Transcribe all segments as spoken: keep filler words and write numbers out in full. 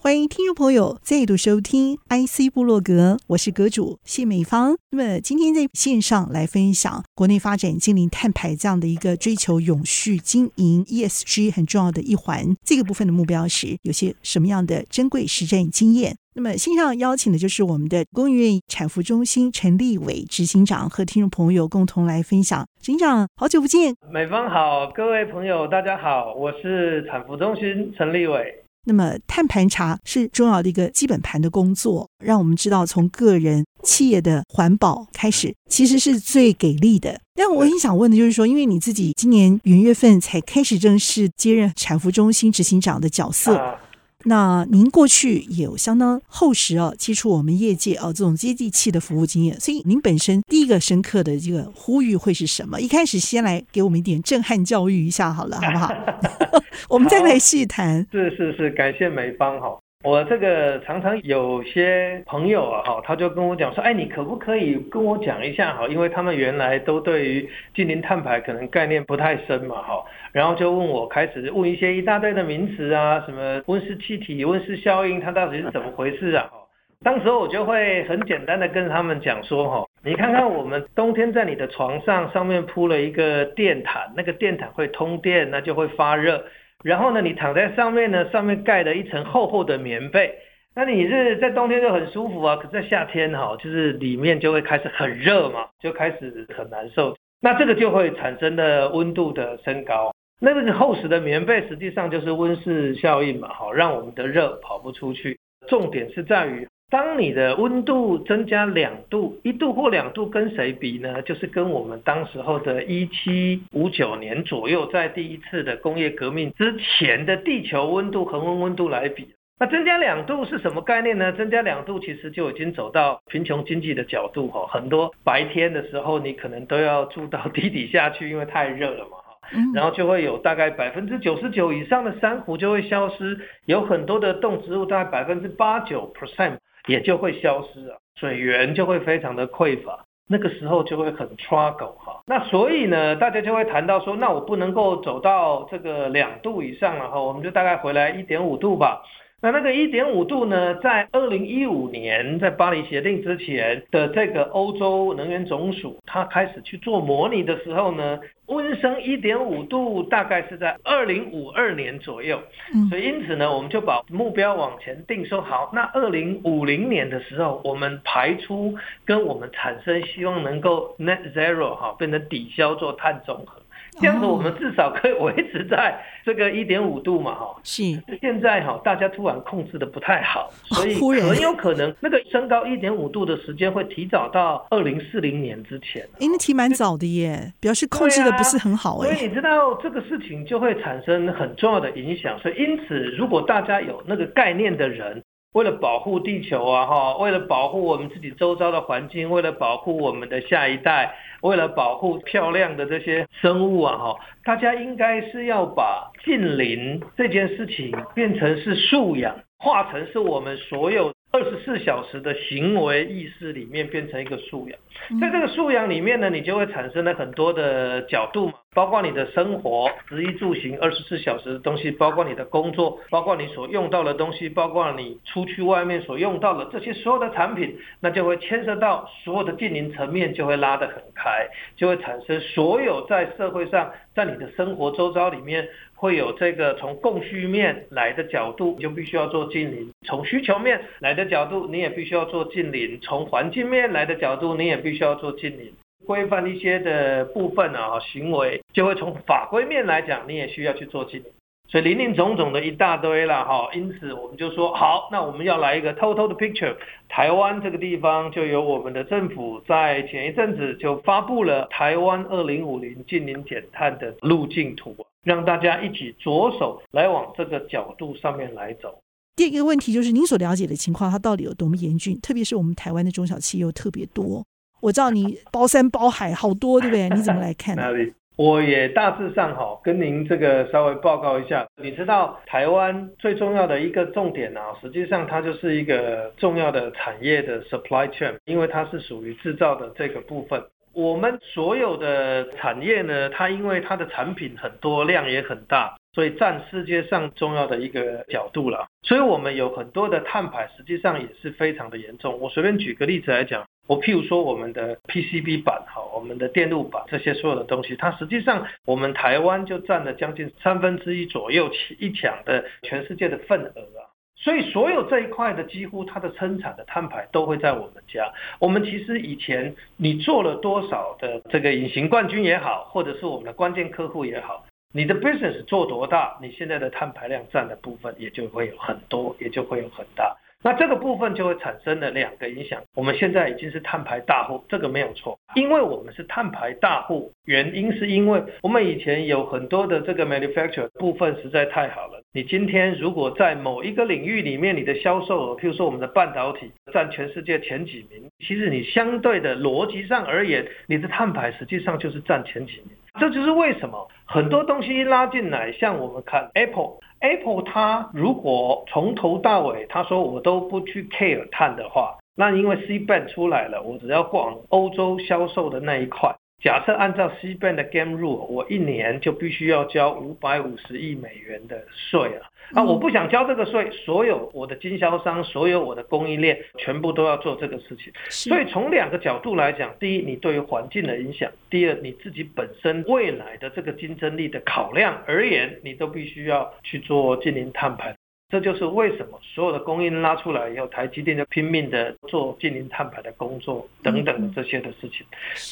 欢迎听众朋友再度收听 I C 部落格，我是阁主谢美芳。那么今天在线上来分享国内发展净零碳排这样的一个追求永续经营 E S G 很重要的一环，这个部分的目标是有些什么样的珍贵实战经验。那么线上邀请的就是我们的工研院产服中心陈立伟执行长，和听众朋友共同来分享。执行长，好久不见。美芳好，各位朋友大家好，我是产服中心陈立伟。那么碳盘查是重要的一个基本盘的工作，让我们知道从个人企业的环保开始其实是最给力的。但我很想问的就是说，因为你自己今年元月份才开始正式接任产服中心执行长的角色、啊、那您过去也有相当厚实、啊、接触我们业界、啊、这种接地气的服务经验，所以您本身第一个深刻的这个呼吁会是什么？一开始先来给我们一点震撼教育一下好了，好不好？我们再来细谈。是是是，感谢美方哈。我这个常常有些朋友啊哈，他就跟我讲说，哎，你可不可以跟我讲一下哈？因为他们原来都对于净零碳排可能概念不太深嘛哈，然后就问我开始问一些一大堆的名词啊，什么温室气体、温室效应，它到底是怎么回事啊？当时我就会很简单的跟他们讲说哈，你看看我们冬天在你的床上上面铺了一个电毯，那个电毯会通电，那就会发热。然后呢，你躺在上面呢，上面盖了一层厚厚的棉被，那你是在冬天就很舒服啊，可在夏天哈，就是里面就会开始很热嘛，就开始很难受。那这个就会产生了温度的升高。那个厚实的棉被实际上就是温室效应嘛，好让我们的热跑不出去。重点是在于，当你的温度增加两度，一度或两度跟谁比呢？就是跟我们当时候的一七五九年左右，在第一次的工业革命之前的地球温度、恒温温度来比。那增加两度是什么概念呢？增加两度其实就已经走到贫穷经济的角度，很多白天的时候你可能都要住到地底下去，因为太热了嘛。然后就会有大概 百分之九十九 以上的珊瑚就会消失，有很多的动植物大概 百分之八十九 也就会消失啊，水源就会非常的匮乏，那个时候就会很 struggle 哈。那所以呢，大家就会谈到说，那我不能够走到这个两度以上了哈，我们就大概回来 一点五度吧。那那个 一点五度呢，在二零一五年在巴黎协定之前的这个欧洲能源总署，他开始去做模拟的时候呢，温升 一点五度大概是在二零五二年左右。所以因此呢，我们就把目标往前定，说好，那二零五零年的时候，我们排出跟我们产生希望能够 net zero 哈，变成抵消做碳中和。这样子我们至少可以维持在这个 一点五度嘛哈。是。现在哈，大家突然控制的不太好，所以很有可能那个升高 一点五度的时间会提早到二零四零年之前。哎、欸，那提蛮早的耶，表示控制的不是很好哎、欸啊。所以你知道这个事情就会产生很重要的影响，所以因此如果大家有那个概念的人，为了保护地球啊哈，为了保护我们自己周遭的环境，为了保护我们的下一代，为了保护漂亮的这些生物啊哈，大家应该是要把净零这件事情变成是素养，化成是我们所有二十四小时的行为意识里面变成一个素养。在这个素养里面呢，你就会产生了很多的角度嘛，包括你的生活、食衣住行二十四小时的东西，包括你的工作，包括你所用到的东西，包括你出去外面所用到的这些所有的产品，那就会牵涉到所有的净零层面，就会拉得很开，就会产生所有在社会上，在你的生活周遭里面会有这个从供需面来的角度，你就必须要做净零；从需求面来的角度，你也必须要做净零；从环境面来的角度，你也必须要做净零。规范一些的部分啊，行为就会从法规面来讲，你也需要去做净零。所以林林总总的一大堆啦哈，因此我们就说好，那我们要来一个 total picture。台湾这个地方就由我们的政府在前一阵子就发布了台湾二零五零净零减碳的路径图，让大家一起着手来往这个角度上面来走。第一个问题就是您所了解的情况，它到底有多么严峻？特别是我们台湾的中小企业又特别多，我知道你包山包海好多，对不对？你怎么来看呢？我也大致上哈跟您这个稍微报告一下。你知道台湾最重要的一个重点啊，实际上它就是一个重要的产业的 supply chain， 因为它是属于制造的这个部分。我们所有的产业呢，它因为它的产品很多，量也很大，所以占世界上重要的一个角度啦。所以我们有很多的碳排实际上也是非常的严重。我随便举个例子来讲，我譬如说我们的 P C B 板，我们的电路板，这些所有的东西，它实际上我们台湾就占了将近三分之一左右一抢的全世界的份额啊。所以所有这一块的几乎它的生产的碳排都会在我们家。我们其实以前你做了多少的这个隐形冠军也好，或者是我们的关键客户也好，你的 business 做多大，你现在的碳排量占的部分也就会有很多，也就会有很大。那这个部分就会产生了两个影响。我们现在已经是碳排大户，这个没有错，因为我们是碳排大户，原因是因为我们以前有很多的这个 manufacture 部分实在太好了。你今天如果在某一个领域里面，你的销售额，譬如说我们的半导体占全世界前几名，其实你相对的逻辑上而言，你的碳排实际上就是占前几名。这就是为什么很多东西一拉进来，像我们看 Apple， Apple 它如果从头到尾它说我都不去 care 碳的话，那因为 C-Band 出来了，我只要逛欧洲销售的那一块，假设按照 C-Band 的 game rule， 我一年就必须要交五百五十亿美元的税了。那、啊、我不想交这个税，所有我的经销商，所有我的供应链全部都要做这个事情。所以从两个角度来讲，第一，你对于环境的影响，第二，你自己本身未来的这个竞争力的考量而言，你都必须要去做净零碳排。这就是为什么所有的供应拉出来以后，台积电就拼命的做净零碳排的工作等等的这些的事情。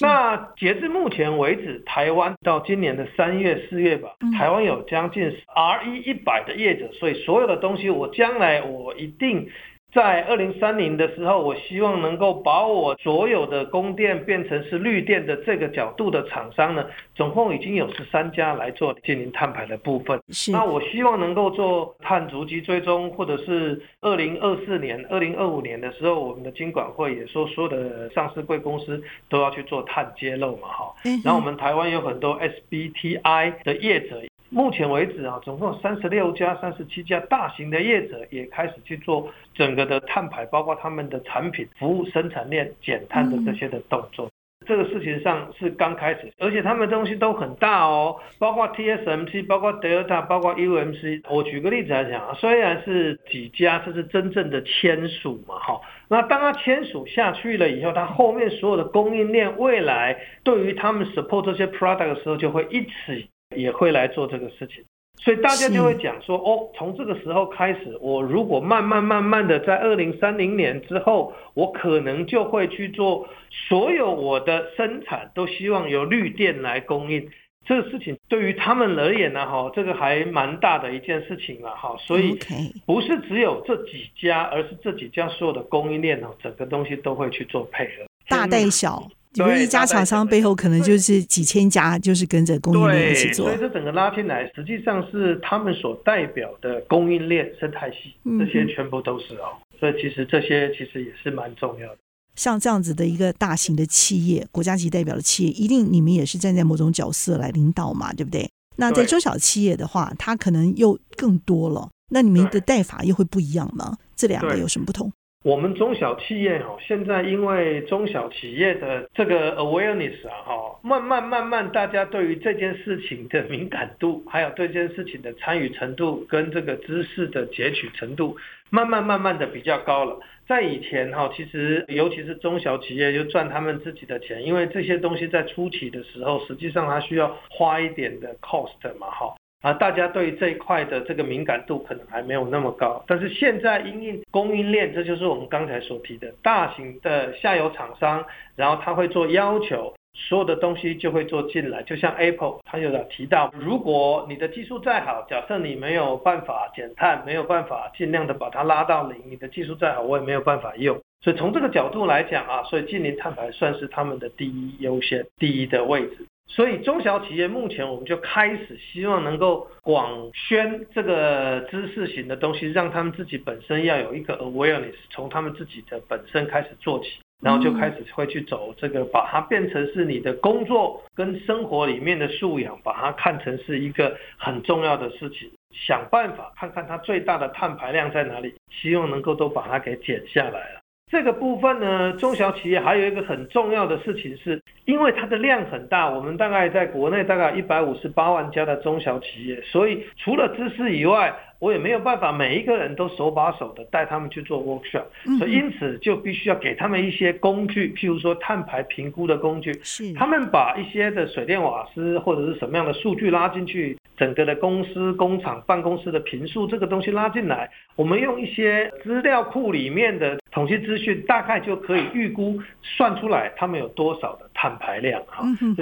那截至目前为止，台湾到今年的三月四月吧，台湾有将近 R E 一百 的业者，所以所有的东西我将来我一定在二零三零的时候，我希望能够把我所有的供电变成是绿电的这个角度的厂商呢，总共已经有十三家来做净零碳排的部分。那我希望能够做碳足迹追踪，或者是二零二四年、二零二五年的时候，我们的金管会也说所有的上市柜公司都要去做碳揭露嘛，哈、嗯。然后我们台湾有很多 S B T I 的业者。目前为止啊，总共三十六家、三十七家大型的业者也开始去做整个的碳排，包括他们的产品、服务、生产链减碳的这些的动作。嗯、这个事情上是刚开始，而且他们的东西都很大哦，包括 T S M C、包括 Delta、包括 U M C。我举个例子来讲啊，虽然是几家，这是真正的签署嘛，哈。那当他签署下去了以后，他后面所有的供应链未来对于他们 support 这些 product 的时候，就会一起。也会来做这个事情，所以大家就会讲说，哦，从这个时候开始，我如果慢慢慢慢的在二零三零年之后，我可能就会去做所有我的生产都希望由绿电来供应。这个事情对于他们而言呢，哈，这个还蛮大的一件事情了，哈，所以不是只有这几家，而是这几家所有的供应链呢，整个东西都会去做配合，大带小。就是一家厂商背后可能就是几千家，就是跟着供应链一起做。所以这整个拉进来，实际上是他们所代表的供应链生态系，这些全部都是哦。所以其实这些其实也是蛮重要的。像这样子的一个大型的企业，国家级代表的企业，一定你们也是站在某种角色来领导嘛，对不对？那在中小企业的话，它可能又更多了，那你们的带法又会不一样吗？这两个有什么不同？我们中小企业哦，现在因为中小企业的这个 awareness 啊，哈，慢慢慢慢，大家对于这件事情的敏感度，还有对这件事情的参与程度跟这个知识的截取程度，慢慢慢慢的比较高了。在以前哈，其实尤其是中小企业就赚他们自己的钱，因为这些东西在初期的时候，实际上它需要花一点的 cost 嘛，哈。啊，大家对这一块的这个敏感度可能还没有那么高，但是现在因应供应链，这就是我们刚才所提的大型的下游厂商，然后他会做要求，所有的东西就会做进来。就像 Apple， 他有提到，如果你的技术再好，假设你没有办法减碳，没有办法尽量的把它拉到零，你的技术再好，我也没有办法用。所以从这个角度来讲啊，所以净零碳排算是他们的第一优先、第一的位置。所以中小企业目前我们就开始希望能够广宣这个知识型的东西，让他们自己本身要有一个 awareness， 从他们自己的本身开始做起。然后就开始会去走这个，把它变成是你的工作跟生活里面的素养，把它看成是一个很重要的事情，想办法看看它最大的碳排量在哪里，希望能够都把它给减下来了。这个部分呢，中小企业还有一个很重要的事情是，因为它的量很大，我们大概在国内大概一百五十八万家的中小企业，所以除了知识以外，我也没有办法每一个人都手把手的带他们去做 workshop， 所以因此就必须要给他们一些工具，譬如说碳排评估的工具，他们把一些的水电瓦斯或者是什么样的数据拉进去，整个的公司工厂办公室的评述这个东西拉进来，我们用一些资料库里面的统计资讯，大概就可以预估算出来他们有多少的碳排量。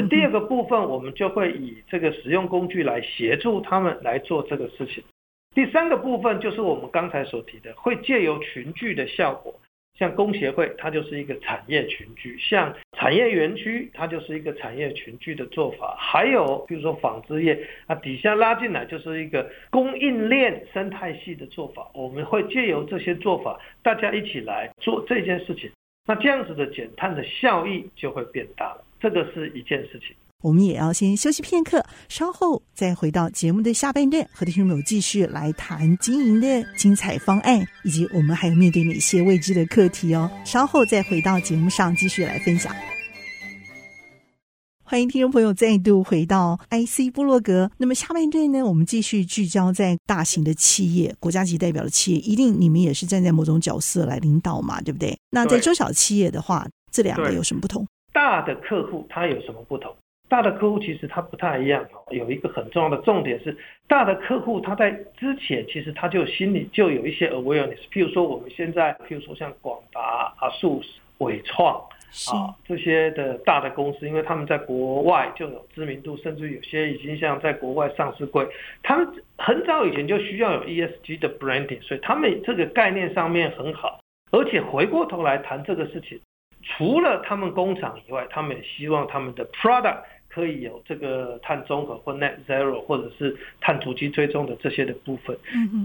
第二个部分，我们就会以这个使用工具来协助他们来做这个事情。第三个部分就是我们刚才所提的，会借由群聚的效果，像工协会它就是一个产业群聚，像产业园区它就是一个产业群聚的做法，还有比如说纺织业啊，底下拉进来就是一个供应链生态系的做法，我们会借由这些做法大家一起来做这件事情，那这样子的减碳的效益就会变大了，这个是一件事情。我们也要先休息片刻，稍后再回到节目的下半段，和听众朋友继续来谈经营的精彩方案，以及我们还有面对哪些未知的课题哦。稍后再回到节目上继续来分享。欢迎听众朋友再度回到 I C 部落格。那么下半段呢，我们继续聚焦在大型的企业，国家级代表的企业，一定你们也是站在某种角色来领导嘛，对不对？那在中小企业的话，这两个有什么不同？大的客户它有什么不同？大的客户其实它不太一样，有一个很重要的重点是，大的客户他在之前其实他就心里就有一些 awareness， 譬如说我们现在譬如说像广达、阿速、伟创啊这些的大的公司，因为他们在国外就有知名度，甚至有些已经像在国外上市柜，他们很早以前就需要有 E S G 的 branding， 所以他们这个概念上面很好，而且回过头来谈这个事情，除了他们工厂以外，他们也希望他们的 product可以有这个碳中和或 net zero 或者是碳足迹追踪的这些的部分，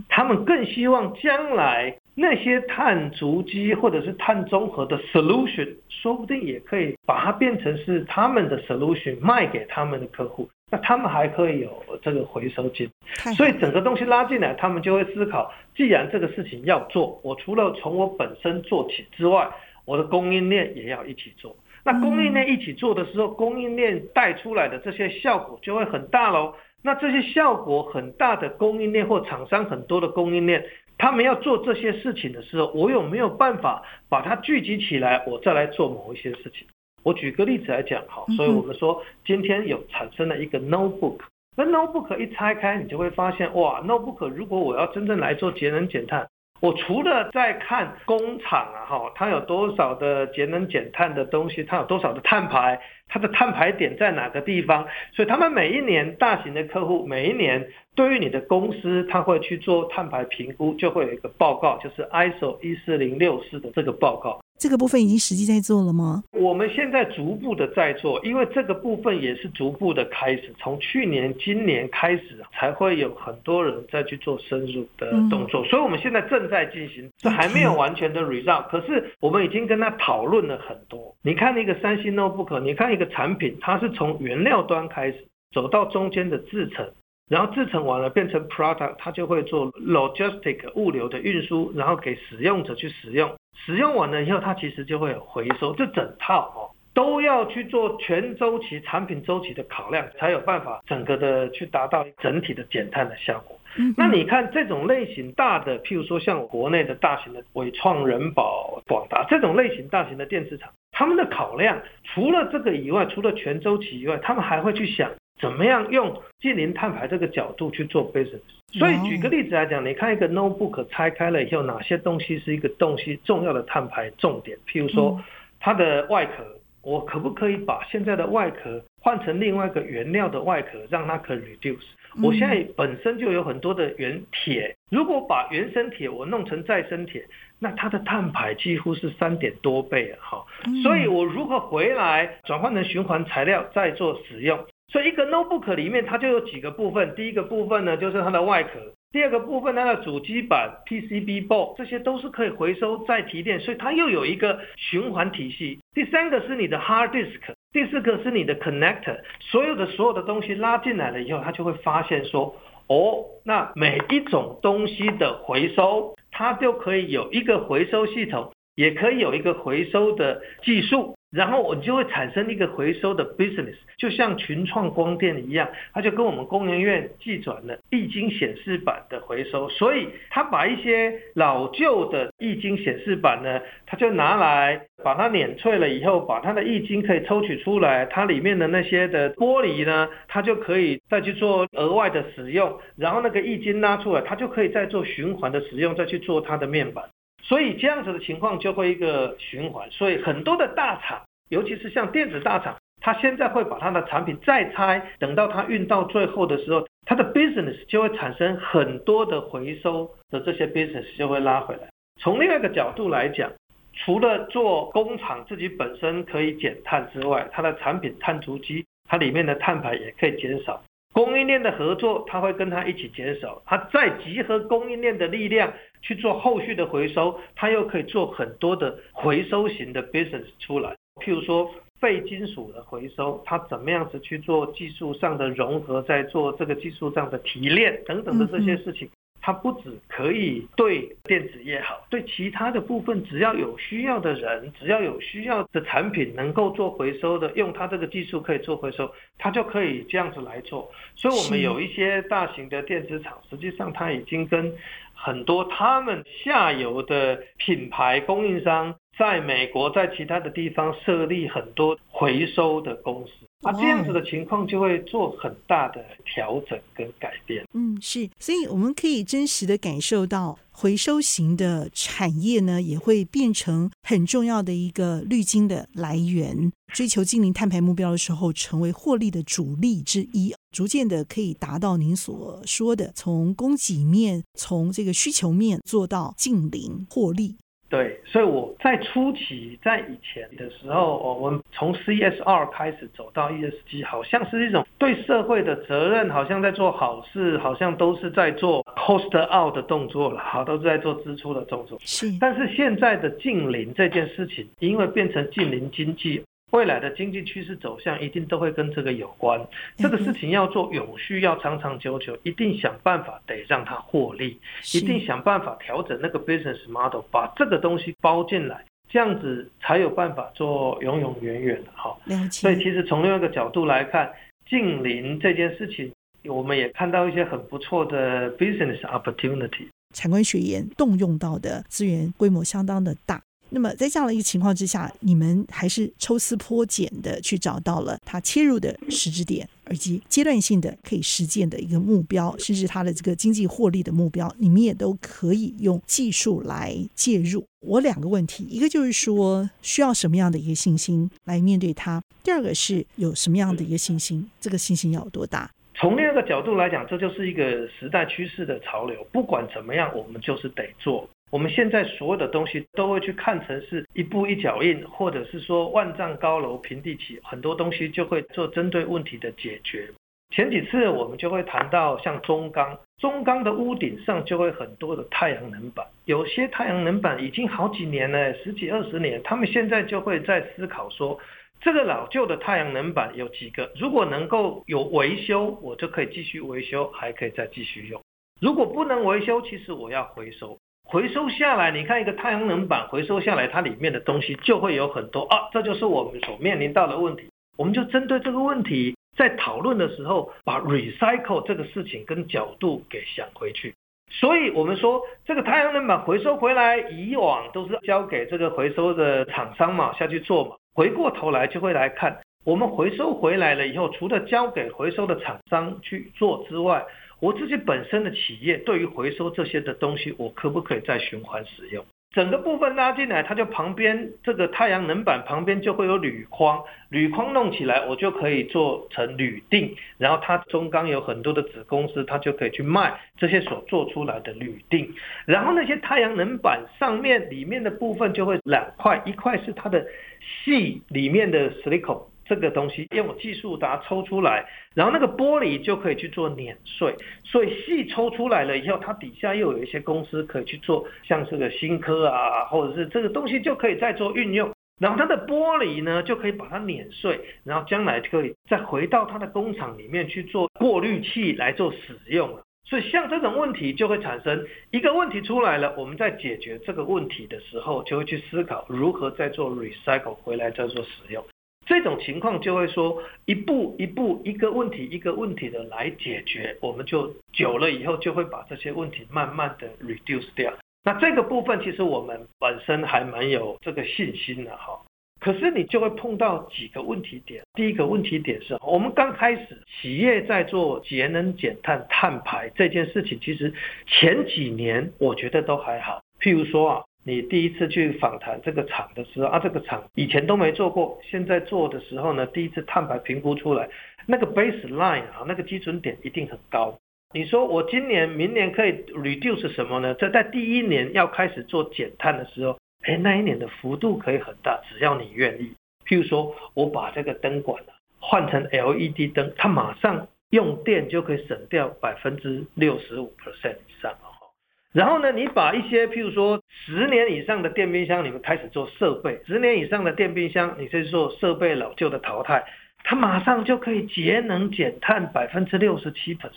他们更希望将来那些碳足迹或者是碳中和的 solution 说不定也可以把它变成是他们的 solution 卖给他们的客户，那他们还可以有这个回收金，所以整个东西拉进来，他们就会思考，既然这个事情要做，我除了从我本身做起之外，我的供应链也要一起做，那供应链一起做的时候，供应链带出来的这些效果就会很大咯。那这些效果很大的供应链或厂商很多的供应链，他们要做这些事情的时候，我有没有办法把它聚集起来，我再来做某一些事情？我举个例子来讲好，所以我们说今天有产生了一个 notebook， 那 notebook 一拆开，你就会发现，哇 notebook 如果我要真正来做节能减碳，我除了在看工厂啊，哈，它有多少的节能减碳的东西，它有多少的碳排，它的碳排点在哪个地方，所以他们每一年大型的客户，每一年对于你的公司，他会去做碳排评估，就会有一个报告，就是 I S O 一四零六四 的这个报告。这个部分已经实际在做了吗？我们现在逐步的在做，因为这个部分也是逐步的开始，从去年今年开始才会有很多人再去做深入的动作、嗯、所以我们现在正在进行，这还没有完全的 result、okay. 可是我们已经跟他讨论了很多。你看一个三星 notebook， 你看一个产品，它是从原料端开始走到中间的制程，然后制成完了变成 product， 它就会做 logistic 物流的运输，然后给使用者去使用，使用完了以后它其实就会有回收，这整套、哦、都要去做全周期产品周期的考量，才有办法整个的去达到整体的减碳的效果。那你看这种类型大的，譬如说像国内的大型的伟创、仁宝、广达这种类型大型的电子厂，他们的考量除了这个以外，除了全周期以外，他们还会去想怎么样用近零碳排这个角度去做 business。 所以举个例子来讲，你看一个 notebook 拆开了以后，哪些东西是一个东西重要的碳排重点，譬如说它的外壳，我可不可以把现在的外壳换成另外一个原料的外壳，让它可 reduce。 我现在本身就有很多的原铁，如果把原生铁我弄成再生铁，那它的碳排几乎是三点多倍啊！所以我如何回来转换成循环材料再做使用。所以一个 notebook 里面它就有几个部分，第一个部分呢，就是它的外壳，第二个部分呢，主机板 P C B board 这些都是可以回收再提炼，所以它又有一个循环体系。第三个是你的 hard disk， 第四个是你的 connector， 所有的所有的东西拉进来了以后，它就会发现说，哦，那每一种东西的回收它就可以有一个回收系统，也可以有一个回收的技术，然后我们就会产生一个回收的 business， 就像群创光电一样，它就跟我们工研院技转了液晶显示板的回收，所以它把一些老旧的液晶显示板呢，它就拿来把它碾碎了以后，把它的液晶可以抽取出来，它里面的那些的玻璃呢，它就可以再去做额外的使用，然后那个液晶拉出来，它就可以再做循环的使用，再去做它的面板。所以这样子的情况就会一个循环，所以很多的大厂，尤其是像电子大厂，它现在会把它的产品再拆，等到它运到最后的时候，它的 business 就会产生很多的回收的这些 business 就会拉回来。从另外一个角度来讲，除了做工厂自己本身可以减碳之外，它的产品碳足迹，它里面的碳排也可以减少。供应链的合作，它会跟它一起减少，它再集合供应链的力量去做后续的回收，它又可以做很多的回收型的 business 出来。譬如说废金属的回收，它怎么样子去做技术上的融合，在做这个技术上的提炼等等的这些事情，它不只可以对电子业好，对其他的部分，只要有需要的人，只要有需要的产品能够做回收的，用它这个技术可以做回收，它就可以这样子来做。所以我们有一些大型的电子厂，实际上它已经跟很多他们下游的品牌供应商在美国在其他的地方设立很多回收的公司啊，这样子的情况就会做很大的调整跟改变。嗯，是，所以我们可以真实的感受到回收型的产业呢，也会变成很重要的一个绿金的来源，追求净零碳排目标的时候，成为获利的主力之一，逐渐的可以达到您所说的从供给面，从这个需求面做到净零获利。对，所以我在初期，在以前的时候，我们从 C S R 开始走到 E S G， 好像是一种对社会的责任，好像在做好事，好像都是在做 cost out 的动作了，好，都是在做支出的动作。是，但是现在的净零这件事情，因为变成净零经济，未来的经济趋势走向一定都会跟这个有关。这个事情要做永续，要长长久久，一定想办法得让它获利，一定想办法调整那个 business model， 把这个东西包进来，这样子才有办法做永永远远的哈。所以其实从另外一个角度来看，净零这件事情，我们也看到一些很不错的 business opportunity。产官学研动用到的资源规模相当的大。那么在这样的一个情况之下，你们还是抽丝剥茧的去找到了它切入的时间点，以及阶段性的可以实践的一个目标，甚至它的这个经济获利的目标，你们也都可以用技术来介入。我两个问题，一个就是说需要什么样的一个信心来面对它，第二个是有什么样的一个信心，这个信心要有多大？从另一个角度来讲，这就是一个时代趋势的潮流，不管怎么样我们就是得做。我们现在所有的东西都会去看成是一步一脚印，或者是说万丈高楼平地起，很多东西就会做针对问题的解决。前几次我们就会谈到像中钢，中钢的屋顶上就会很多的太阳能板，有些太阳能板已经好几年了，十几二十年，他们现在就会在思考说，这个老旧的太阳能板有几个，如果能够有维修，我就可以继续维修，还可以再继续用，如果不能维修，其实我要回收。回收下来，你看一个太阳能板回收下来，它里面的东西就会有很多啊，这就是我们所面临到的问题。我们就针对这个问题，在讨论的时候，把 recycle 这个事情跟角度给想回去。所以我们说，这个太阳能板回收回来，以往都是交给这个回收的厂商嘛，下去做嘛。回过头来就会来看，我们回收回来了以后，除了交给回收的厂商去做之外，我自己本身的企业对于回收这些的东西，我可不可以再循环使用？整个部分拉进来，它就旁边这个太阳能板旁边就会有铝框，铝框弄起来，我就可以做成铝锭，然后它中钢有很多的子公司，它就可以去卖这些所做出来的铝锭。然后那些太阳能板上面里面的部分就会两块，一块是它的细里面的 silicone，这个东西用技术把它抽出来，然后那个玻璃就可以去做碾碎，所以细抽出来了以后，它底下又有一些公司可以去做，像这个新科啊，或者是这个东西就可以再做运用，然后它的玻璃呢就可以把它碾碎，然后将来可以再回到它的工厂里面去做过滤器来做使用了。所以像这种问题就会产生一个问题出来了，我们在解决这个问题的时候就会去思考如何再做 recycle 回来再做使用，这种情况就会说一步一步一个问题一个问题的来解决，我们就久了以后就会把这些问题慢慢的 reduce 掉。那这个部分其实我们本身还蛮有这个信心的哈，可是你就会碰到几个问题点。第一个问题点是，我们刚开始企业在做节能减碳碳排这件事情，其实前几年我觉得都还好，譬如说啊，你第一次去访谈这个厂的时候啊，这个厂以前都没做过，现在做的时候呢，第一次碳排评估出来，那个 baseline 啊，那个基准点一定很高。你说我今年明年可以 reduce 什么呢？这在第一年要开始做减碳的时候，哎，那一年的幅度可以很大，只要你愿意。譬如说我把这个灯管、啊、换成 L E D 灯，它马上用电就可以省掉 百分之六十五 以上、哦、然后呢，你把一些譬如说十年以上的电冰箱，你们开始做设备，十年以上的电冰箱你可以做设备老旧的淘汰，它马上就可以节能减碳 百分之六十七、哦，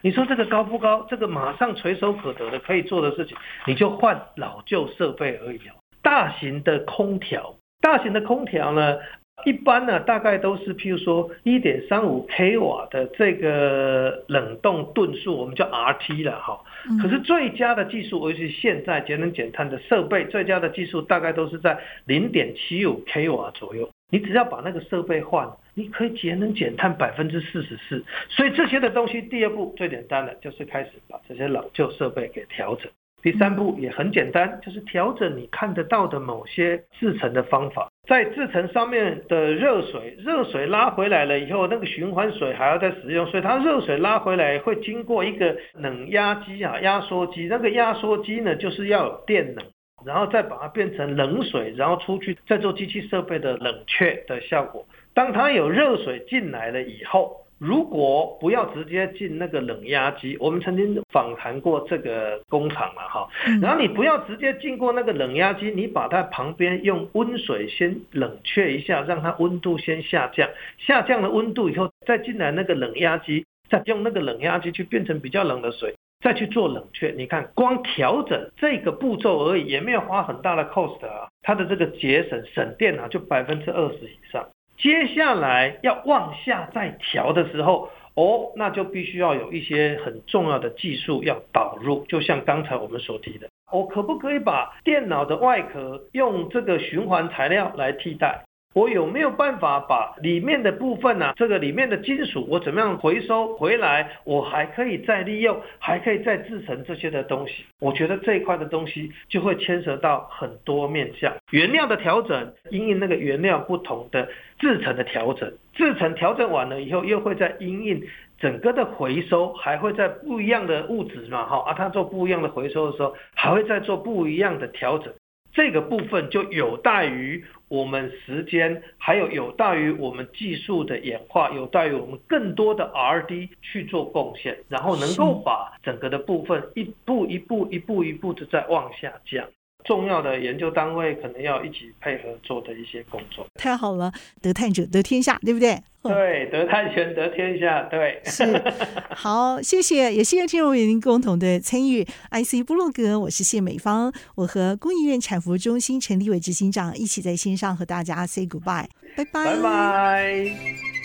你说这个高不高？这个马上垂手可得的可以做的事情，你就换老旧设备而已、哦、大型的空调，大型的空调呢，一般呢大概都是譬如说 一点三五千瓦 的这个冷冻吨数，我们叫 R T 了哈、嗯。可是最佳的技术，尤其现在节能减碳的设备，最佳的技术大概都是在 零点七五千瓦 左右。你只要把那个设备换，你可以节能减碳 百分之四十四。 所以这些的东西，第二步最简单的就是开始把这些老旧设备给调整，第三步也很简单，就是调整你看得到的某些制程的方法，在制程上面的热水热水拉回来了以后，那个循环水还要再使用，所以它热水拉回来会经过一个冷压机啊，压缩机，那个压缩机呢就是要有电能，然后再把它变成冷水，然后出去再做机器设备的冷却的效果。当它有热水进来了以后，如果不要直接进那个冷压机，我们曾经访谈过这个工厂了哈，然后你不要直接进过那个冷压机，你把它旁边用温水先冷却一下，让它温度先下降，下降了温度以后再进来那个冷压机，再用那个冷压机去变成比较冷的水，再去做冷却。你看光调整这个步骤而已，也没有花很大的 cost 啊，它的这个节省省电啊就 百分之二十 以上。接下来要往下再调的时候，哦，那就必须要有一些很重要的技术要导入，就像刚才我们所提的，我可不可以把电脑的外壳用这个循环材料来替代？我有没有办法把里面的部分啊，这个里面的金属我怎么样回收回来，我还可以再利用，还可以再制成这些的东西。我觉得这一块的东西就会牵涉到很多面向，原料的调整，因应那个原料不同的制成的调整，制成调整完了以后又会再因应整个的回收，还会在不一样的物质嘛，啊，它做不一样的回收的时候还会再做不一样的调整，这个部分就有待于我们时间，还有有待于我们技术的演化，有待于我们更多的 R D 去做贡献，然后能够把整个的部分一步一步一步一步的再往下降。重要的研究单位可能要一起配合做的一些工作。太好了，得碳者得天下，对不对？对，得碳权得天下，对。是，好，谢谢，也谢谢听众朋友您共同的参与。I C 部落格，我是谢美芳，我和工研院产服务中心陈立伟执行长一起在线上和大家 say goodbye， 拜拜，拜拜。